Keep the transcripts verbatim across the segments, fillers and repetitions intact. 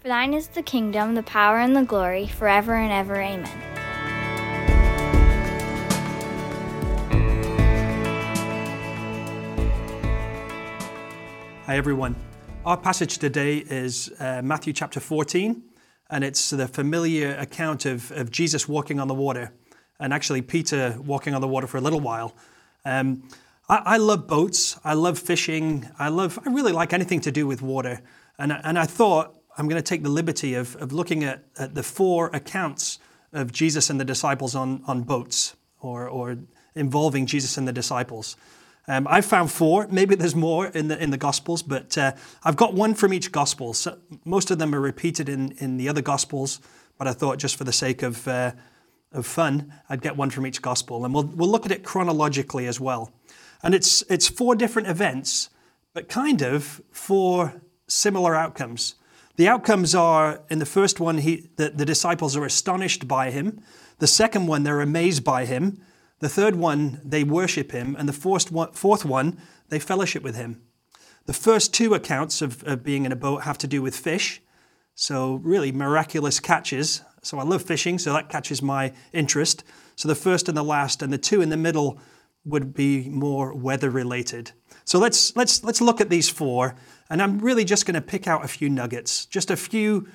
For thine is the kingdom, the power, and the glory, forever and ever. Amen. Hi everyone. Our passage today is uh, Matthew chapter fourteen, and it's the familiar account of, of Jesus walking on the water, and actually Peter walking on the water for a little while. Um, I, I love boats. I love fishing. I love. I really like anything to do with water, and and I thought. I'm going to take the liberty of, of looking at, at the four accounts of Jesus and the disciples on, on boats, or, or involving Jesus and the disciples. Um, I've found four. Maybe there's more in the in the Gospels, but uh, I've got one from each Gospel. So most of them are repeated in, in the other Gospels, but I thought just for the sake of uh, of fun, I'd get one from each Gospel, and we'll we'll look at it chronologically as well. And it's it's four different events, but kind of four similar outcomes. The outcomes are, in the first one, he, the, the disciples are astonished by him. The second one, they're amazed by him. The third one, they worship him. And the fourth one, fourth one they fellowship with him. The first two accounts of, of being in a boat have to do with fish. So really miraculous catches. So I love fishing, so that catches my interest. So the first and the last, and the two in the middle would be more weather-related. So let's let's let's look at these four, and I'm really just going to pick out a few nuggets, just a few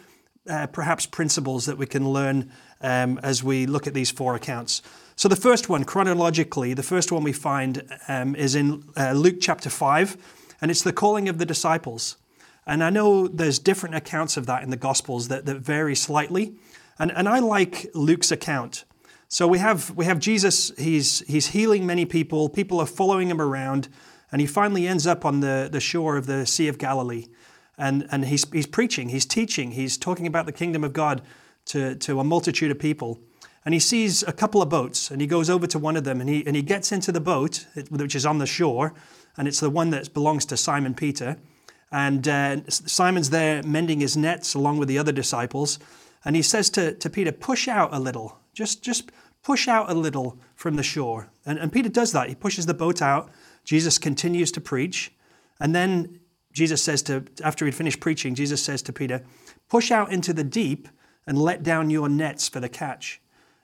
uh, perhaps principles that we can learn um, as we look at these four accounts. So the first one, chronologically, the first one we find um, is in uh, Luke chapter five, and it's the calling of the disciples. And I know there's different accounts of that in the Gospels that, that vary slightly, and and I like Luke's account. So we have we have Jesus. He's he's healing many people. People are following him around. And he finally ends up on the, the shore of the Sea of Galilee. And, and he's, he's preaching, he's teaching, he's talking about the kingdom of God to, to a multitude of people. And he sees a couple of boats, and he goes over to one of them, and he, and he gets into the boat, which is on the shore, and it's the one that belongs to Simon Peter. And uh, Simon's there mending his nets along with the other disciples. And he says to, to Peter, push out a little, just, just push out a little from the shore. And, and Peter does that. He pushes the boat out. Jesus continues to preach, and then Jesus says to, after he'd finished preaching, Jesus says to Peter, push out into the deep and let down your nets for the catch.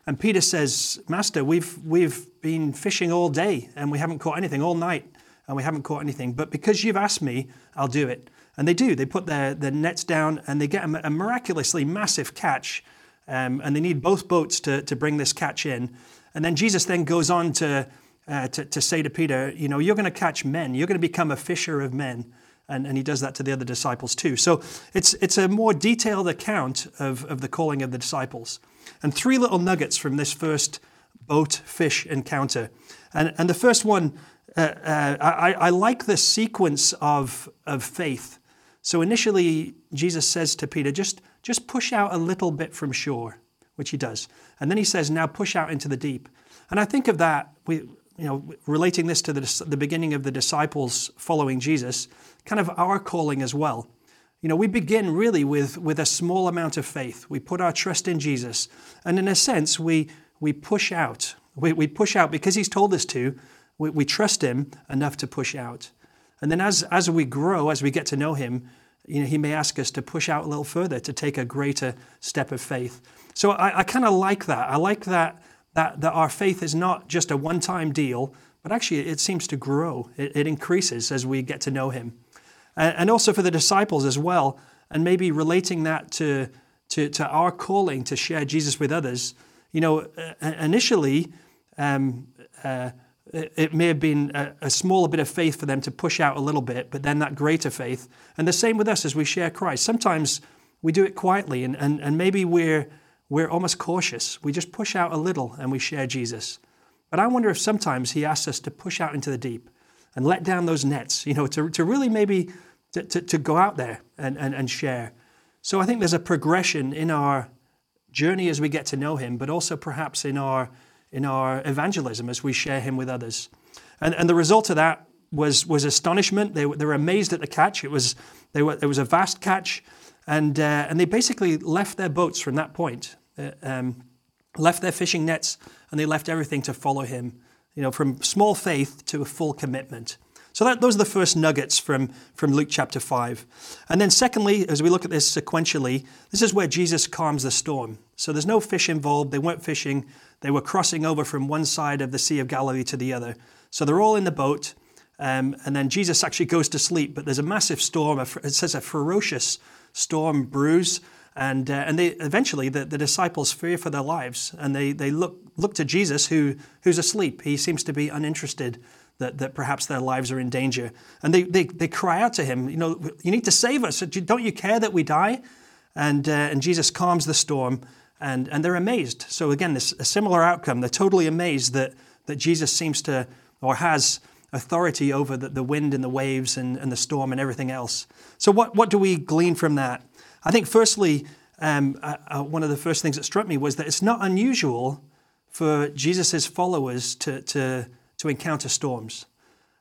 And Peter says, Master, we've we've been fishing all day, and we haven't caught anything, all night, and we haven't caught anything, but because you've asked me, I'll do it. And they do. They put their, their nets down, and they get a miraculously massive catch, um, and they need both boats to, to bring this catch in. And then Jesus then goes on to... Uh, to, to say to Peter, you know, you're going to catch men. You're going to become a fisher of men. And, and he does that to the other disciples too. So it's it's a more detailed account of, of the calling of the disciples. And three little nuggets from this first boat-fish encounter. And and the first one, uh, uh, I, I like the sequence of, of faith. So initially, Jesus says to Peter, just, just push out a little bit from shore, which he does. And then he says, now push out into the deep. And I think of that, we... You know, relating this to the, the beginning of the disciples following Jesus, kind of our calling as well. You know, we begin really with with a small amount of faith. We put our trust in Jesus, and in a sense, we we push out. We, we push out because He's told us to. We, we trust Him enough to push out, and then as as we grow, as we get to know Him, you know, He may ask us to push out a little further to take a greater step of faith. So I, I kind of like that. I like that. That, that our faith is not just a one-time deal, but actually it seems to grow. It, it increases as we get to know Him. And, and also for the disciples as well, and maybe relating that to, to, to our calling to share Jesus with others. You know, uh, initially, um, uh, it, it may have been a, a smaller bit of faith for them to push out a little bit, but then that greater faith. And the same with us as we share Christ. Sometimes we do it quietly, and, and, and maybe we're We're almost cautious. We just push out a little and we share Jesus. But I wonder if sometimes He asks us to push out into the deep and let down those nets, you know, to, to really maybe to, to, to go out there and, and, and share. So I think there's a progression in our journey as we get to know Him, but also perhaps in our in our evangelism as we share Him with others. And, and the result of that was was astonishment. They, they were amazed at the catch. It was they were it was a vast catch, and uh, and they basically left their boats from that point. Um, left their fishing nets, and they left everything to follow Him, you know, from small faith to a full commitment. So that, those are the first nuggets from, from Luke chapter five. And then secondly, as we look at this sequentially, this is where Jesus calms the storm. So there's no fish involved. They weren't fishing. They were crossing over from one side of the Sea of Galilee to the other. So they're all in the boat. Um, and then Jesus actually goes to sleep, but there's a massive storm. It says a ferocious storm brews. And uh, and they eventually, the, the disciples fear for their lives. And they, they look look to Jesus, who who's asleep. He seems to be uninterested that, that perhaps their lives are in danger. And they, they they cry out to him, you know, you need to save us. Don't you care that we die? And uh, and Jesus calms the storm, and, and they're amazed. So again, this a similar outcome. They're totally amazed that, that Jesus seems to, or has authority over the, the wind and the waves and, and the storm and everything else. So what, what do we glean from that? I think firstly, um, uh, one of the first things that struck me was that it's not unusual for Jesus' followers to, to, to encounter storms.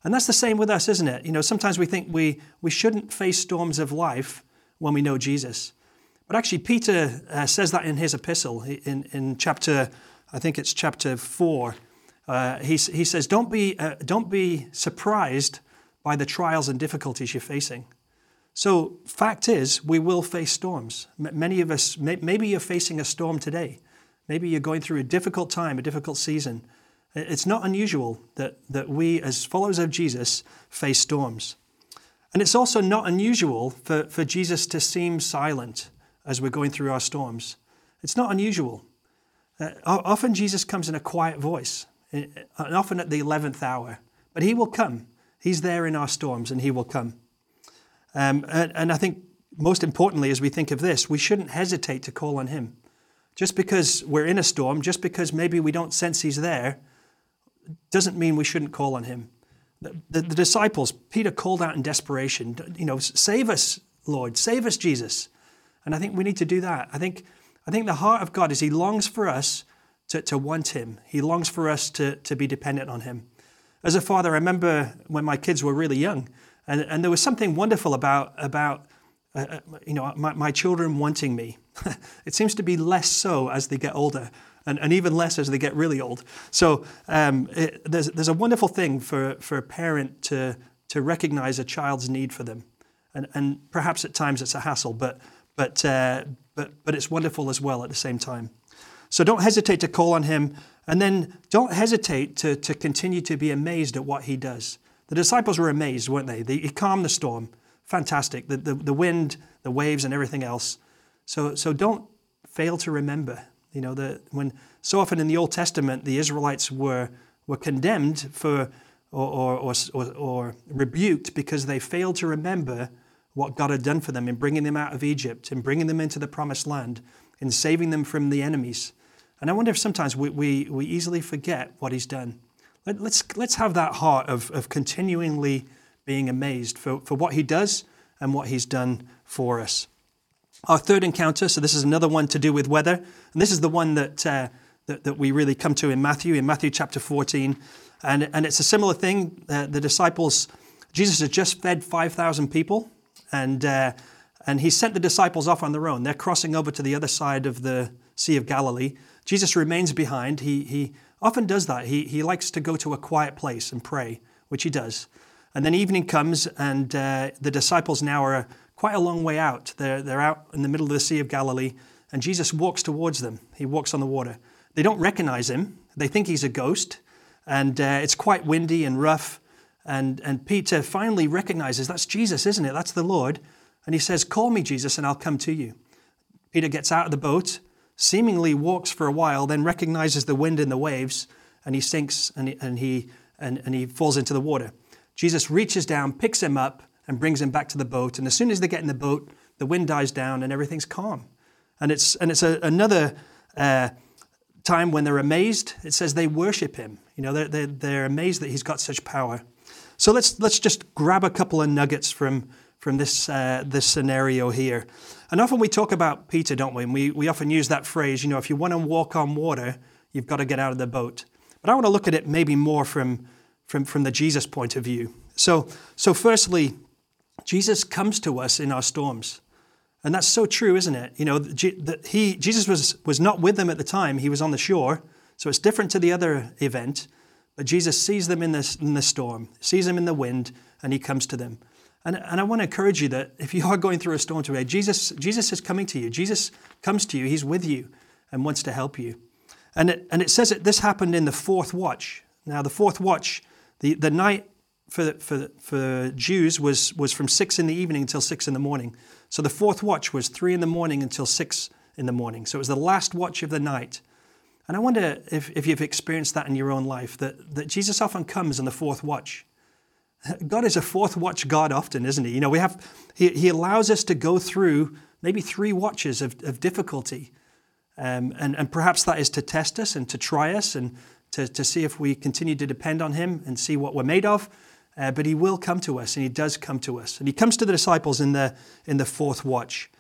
And that's the same with us, isn't it? You know, sometimes we think we, we shouldn't face storms of life when we know Jesus. But actually, Peter uh, says that in his epistle, in, in chapter, I think it's chapter four. Uh, he, he says, don't be, uh, don't be surprised by the trials and difficulties you're facing. So fact is, we will face storms. Many of us, maybe you're facing a storm today. Maybe you're going through a difficult time, a difficult season. It's not unusual that, that we, as followers of Jesus, face storms. And it's also not unusual for, for Jesus to seem silent as we're going through our storms. It's not unusual. Uh, often Jesus comes in a quiet voice, and often at the eleventh hour. But he will come. He's there in our storms, and he will come. Um, and, and I think most importantly, as we think of this, we shouldn't hesitate to call on him. Just because we're in a storm, just because maybe we don't sense he's there, doesn't mean we shouldn't call on him. The, the, the disciples, Peter called out in desperation, you know, save us, Lord, save us, Jesus. And I think we need to do that. I think I think the heart of God is he longs for us to, to want him. He longs for us to, to be dependent on him. As a father, I remember when my kids were really young, And, and there was something wonderful about, about uh, you know, my, my children wanting me. It seems to be less so as they get older, and, and even less as they get really old. So um, it, there's, there's a wonderful thing for, for a parent to, to recognize a child's need for them. And, and perhaps at times it's a hassle, but, but, uh, but, but it's wonderful as well at the same time. So don't hesitate to call on him, and then don't hesitate to, to continue to be amazed at what he does. The disciples were amazed, weren't they? They calmed the storm. Fantastic. The, the, the wind, the waves, and everything else. So, so don't fail to remember. You know, the, when so often in the Old Testament, the Israelites were were condemned for or or, or or rebuked because they failed to remember what God had done for them in bringing them out of Egypt, in bringing them into the Promised Land, in saving them from the enemies. And I wonder if sometimes we we, we easily forget what he's done. Let's let's have that heart of, of continually being amazed for, for what he does and what he's done for us. Our third encounter, so this is another one to do with weather, and this is the one that uh, that, that we really come to in Matthew, in Matthew chapter fourteen, and, and it's a similar thing. Uh, the disciples, Jesus has just fed five thousand people, and uh, and he sent the disciples off on their own. They're crossing over to the other side of the Sea of Galilee. Jesus remains behind. He he. Often does that. He he likes to go to a quiet place and pray, which he does. And then evening comes, and uh, the disciples now are quite a long way out. They're they're out in the middle of the Sea of Galilee, and Jesus walks towards them. He walks on the water. They don't recognize him. They think he's a ghost, and uh, it's quite windy and rough. And and Peter finally recognizes that's Jesus, isn't it? That's the Lord. And he says, "Call me Jesus, and I'll come to you." Peter gets out of the boat, seemingly walks for a while, then recognizes the wind and the waves, and he sinks and he, and he and, and he falls into the water. Jesus reaches down, picks him up, and brings him back to the boat. And as soon as they get in the boat, the wind dies down and everything's calm. And it's and it's a, another uh, time when they're amazed. It says they worship him. You know, they're, they're they're amazed that he's got such power. So let's let's just grab a couple of nuggets from. from this uh, this scenario here. And often we talk about Peter, don't we? And we, we often use that phrase, you know, if you want to walk on water, you've got to get out of the boat. But I want to look at it maybe more from, from, from the Jesus point of view. So, so firstly, Jesus comes to us in our storms. And that's so true, isn't it? You know, that he Jesus was, was not with them at the time. He was on the shore. So it's different to the other event. But Jesus sees them in the, in the storm, sees them in the wind, and he comes to them. And, and I want to encourage you that if you are going through a storm today, Jesus, Jesus is coming to you. Jesus comes to you. He's with you and wants to help you. And it, and it says that this happened in the fourth watch. Now, the fourth watch, the, the night for, for, for Jews was, was from six in the evening until six in the morning. So the fourth watch was three in the morning until six in the morning. So it was the last watch of the night. And I wonder if, if you've experienced that in your own life, that, that Jesus often comes in the fourth watch. God is a fourth watch God often, isn't he? You know, we have, he, he allows us to go through maybe three watches of, of difficulty. Um, and, and perhaps that is to test us and to try us and to, to see if we continue to depend on him and see what we're made of. Uh, but he will come to us, and he does come to us. And he comes to the disciples in the, in the fourth watch.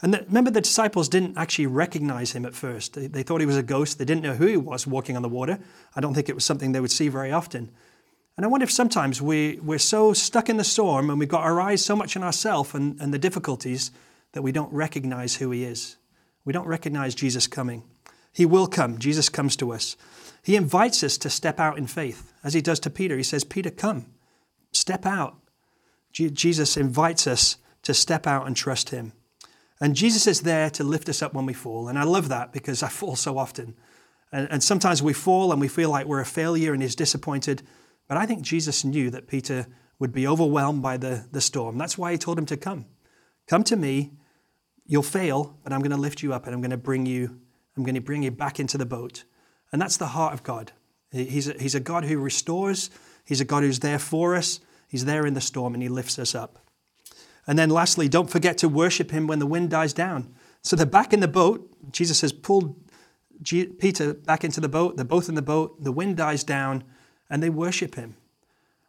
And the, remember, the disciples didn't actually recognize him at first. They, they thought he was a ghost. They didn't know who he was walking on the water. I don't think it was something they would see very often. And I wonder if sometimes we, we're so stuck in the storm and we've got our eyes so much on ourselves and, and the difficulties that we don't recognize who he is. We don't recognize Jesus coming. He will come. Jesus comes to us. He invites us to step out in faith, as he does to Peter. He says, Peter, come, step out. Je- Jesus invites us to step out and trust him. And Jesus is there to lift us up when we fall. And I love that, because I fall so often. And, and sometimes we fall and we feel like we're a failure and he's disappointed. But I think Jesus knew that Peter would be overwhelmed by the, the storm. That's why he told him to come. Come to me. You'll fail, but I'm going to lift you up, and I'm going to bring you, I'm going to bring you back into the boat. And that's the heart of God. He's a, he's a God who restores. He's a God who's there for us. He's there in the storm, and he lifts us up. And then lastly, don't forget to worship him when the wind dies down. So they're back in the boat. Jesus has pulled G- Peter back into the boat. They're both in the boat. The wind dies down, and they worship him.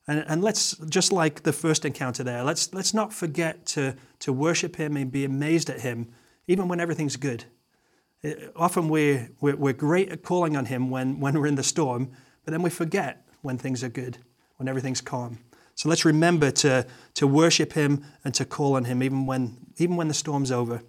And, and let's, just like the first encounter there, let's let's not forget to, to worship him and be amazed at him, even when everything's good. It, often we're, we're, we're great at calling on him when, when we're in the storm, but then we forget when things are good, when everything's calm. So let's remember to, to worship him and to call on him even when even when the storm's over.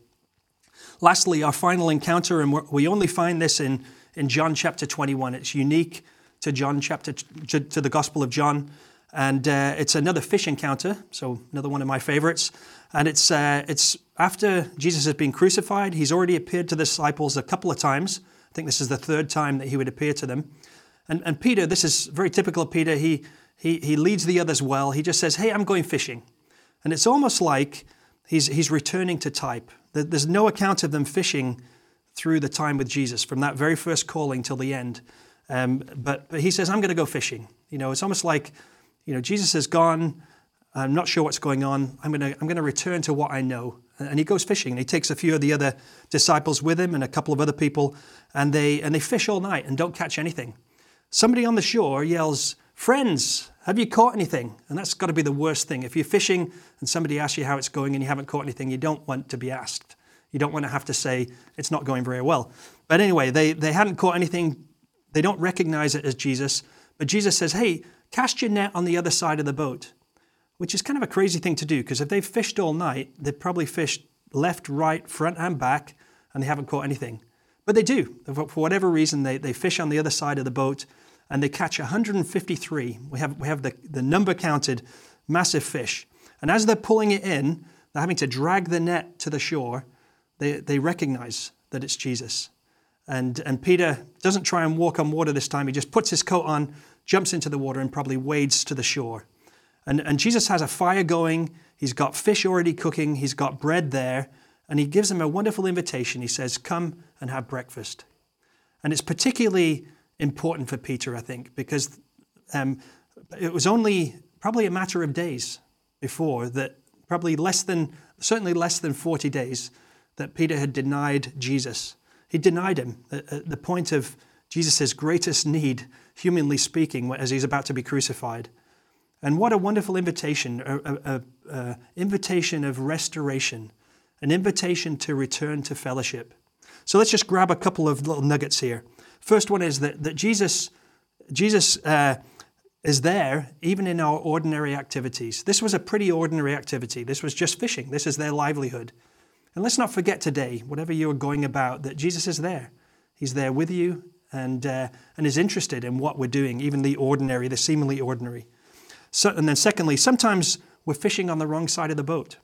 Lastly, our final encounter, and we're, we only find this in, in John chapter twenty-one. It's unique to John chapter to, to the Gospel of John, and uh, it's another fish encounter. So another one of my favorites. And it's uh, it's after Jesus has been crucified. He's already appeared to the disciples a couple of times. I think this is the third time that he would appear to them. And and Peter, this is very typical of Peter. He. He he leads the others well. He just says, hey, I'm going fishing. And it's almost like he's he's returning to type. There's no account of them fishing through the time with Jesus, from that very first calling till the end. Um, but, but he says, I'm going to go fishing. You know, it's almost like, you know, Jesus has gone. I'm not sure what's going on. I'm going to I'm going to return to what I know. And he goes fishing. And he takes a few of the other disciples with him and a couple of other people. And they and they fish all night and don't catch anything. Somebody on the shore yells, friends, have you caught anything? And that's got to be the worst thing. If you're fishing and somebody asks you how it's going and you haven't caught anything, you don't want to be asked. You don't want to have to say it's not going very well. But anyway, they, they hadn't caught anything. They don't recognize it as Jesus. But Jesus says, hey, cast your net on the other side of the boat, which is kind of a crazy thing to do, because if they've fished all night, they've probably fished left, right, front and back, and they haven't caught anything. But they do. For whatever reason, they, they fish on the other side of the boat. And they catch one hundred fifty-three. We have we have the, the number counted, massive fish. And as they're pulling it in, they're having to drag the net to the shore. They they recognize that it's Jesus. And and Peter doesn't try and walk on water this time. He just puts his coat on, jumps into the water, and probably wades to the shore. And and Jesus has a fire going. He's got fish already cooking. He's got bread there. And he gives them a wonderful invitation. He says, come and have breakfast. And it's particularly important for Peter, I think, because um, it was only probably a matter of days before that, probably less than, certainly less than forty days, that Peter had denied Jesus. He denied him at, at the point of Jesus's greatest need, humanly speaking, as he's about to be crucified. And what a wonderful invitation, a, a, a invitation of restoration, an invitation to return to fellowship. So let's just grab a couple of little nuggets here. First one is that, that Jesus, Jesus uh, is there even in our ordinary activities. This was a pretty ordinary activity. This was just fishing. This is their livelihood. And let's not forget today, whatever you're going about, that Jesus is there. He's there with you and uh, and is interested in what we're doing, even the ordinary, the seemingly ordinary. So, and then secondly, sometimes we're fishing on the wrong side of the boat.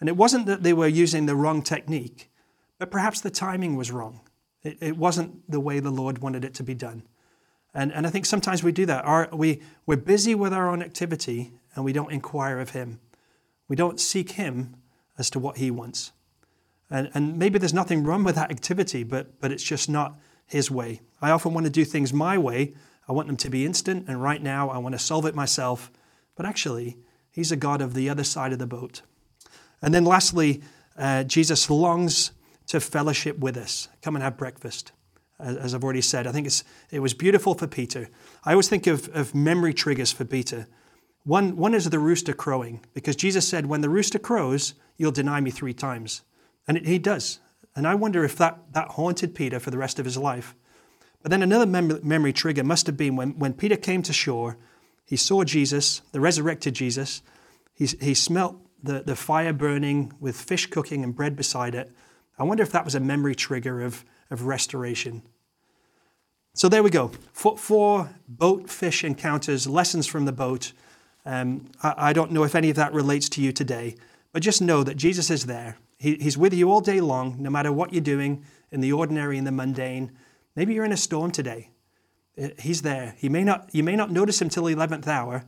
And it wasn't that they were using the wrong technique, but perhaps the timing was wrong. It, it wasn't the way the Lord wanted it to be done. And and I think sometimes we do that. Our, we, we're busy with our own activity and we don't inquire of Him. We don't seek Him as to what He wants. And and maybe there's nothing wrong with that activity, but but it's just not His way. I often want to do things my way. I want them to be instant and right now. I want to solve it myself. But actually, He's a God of the other side of the boat. And then lastly, uh, Jesus longs to fellowship with us. Come and have breakfast, as, as I've already said. I think it's it was beautiful for Peter. I always think of, of memory triggers for Peter. One, one is the rooster crowing, because Jesus said, when the rooster crows, you'll deny me three times. And it, he does. And I wonder if that, that haunted Peter for the rest of his life. But then another mem- memory trigger must have been when, when Peter came to shore, he saw Jesus, the resurrected Jesus. He, he smelt the, the fire burning with fish cooking and bread beside it. I wonder if that was a memory trigger of, of restoration. So there we go. Four, four boat fish encounters, lessons from the boat. Um, I, I don't know if any of that relates to you today, but just know that Jesus is there. He, he's with you all day long, no matter what you're doing, in the ordinary, in the mundane. Maybe you're in a storm today. He's there. He may not, you may not notice Him till the eleventh hour.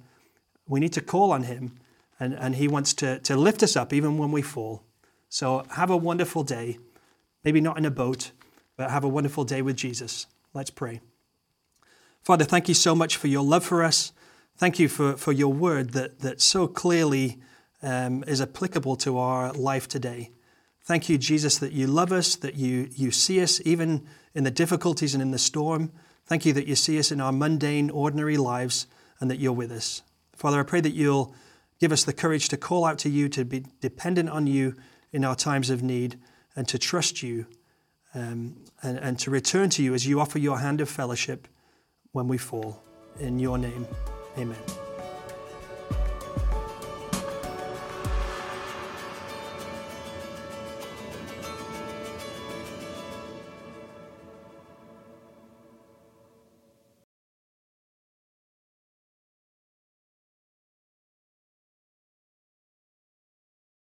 We need to call on Him. And, and He wants to, to lift us up even when we fall. So have a wonderful day. Maybe not in a boat, but have a wonderful day with Jesus. Let's pray. Father, thank You so much for Your love for us. Thank You for, for Your word that, that so clearly um, is applicable to our life today. Thank You, Jesus, that You love us, that you, you see us even in the difficulties and in the storm. Thank You that You see us in our mundane, ordinary lives and that You're with us. Father, I pray that You'll give us the courage to call out to You, to be dependent on You in our times of need, and to trust You, um, and, and to return to You as You offer Your hand of fellowship when we fall. In Your name, amen.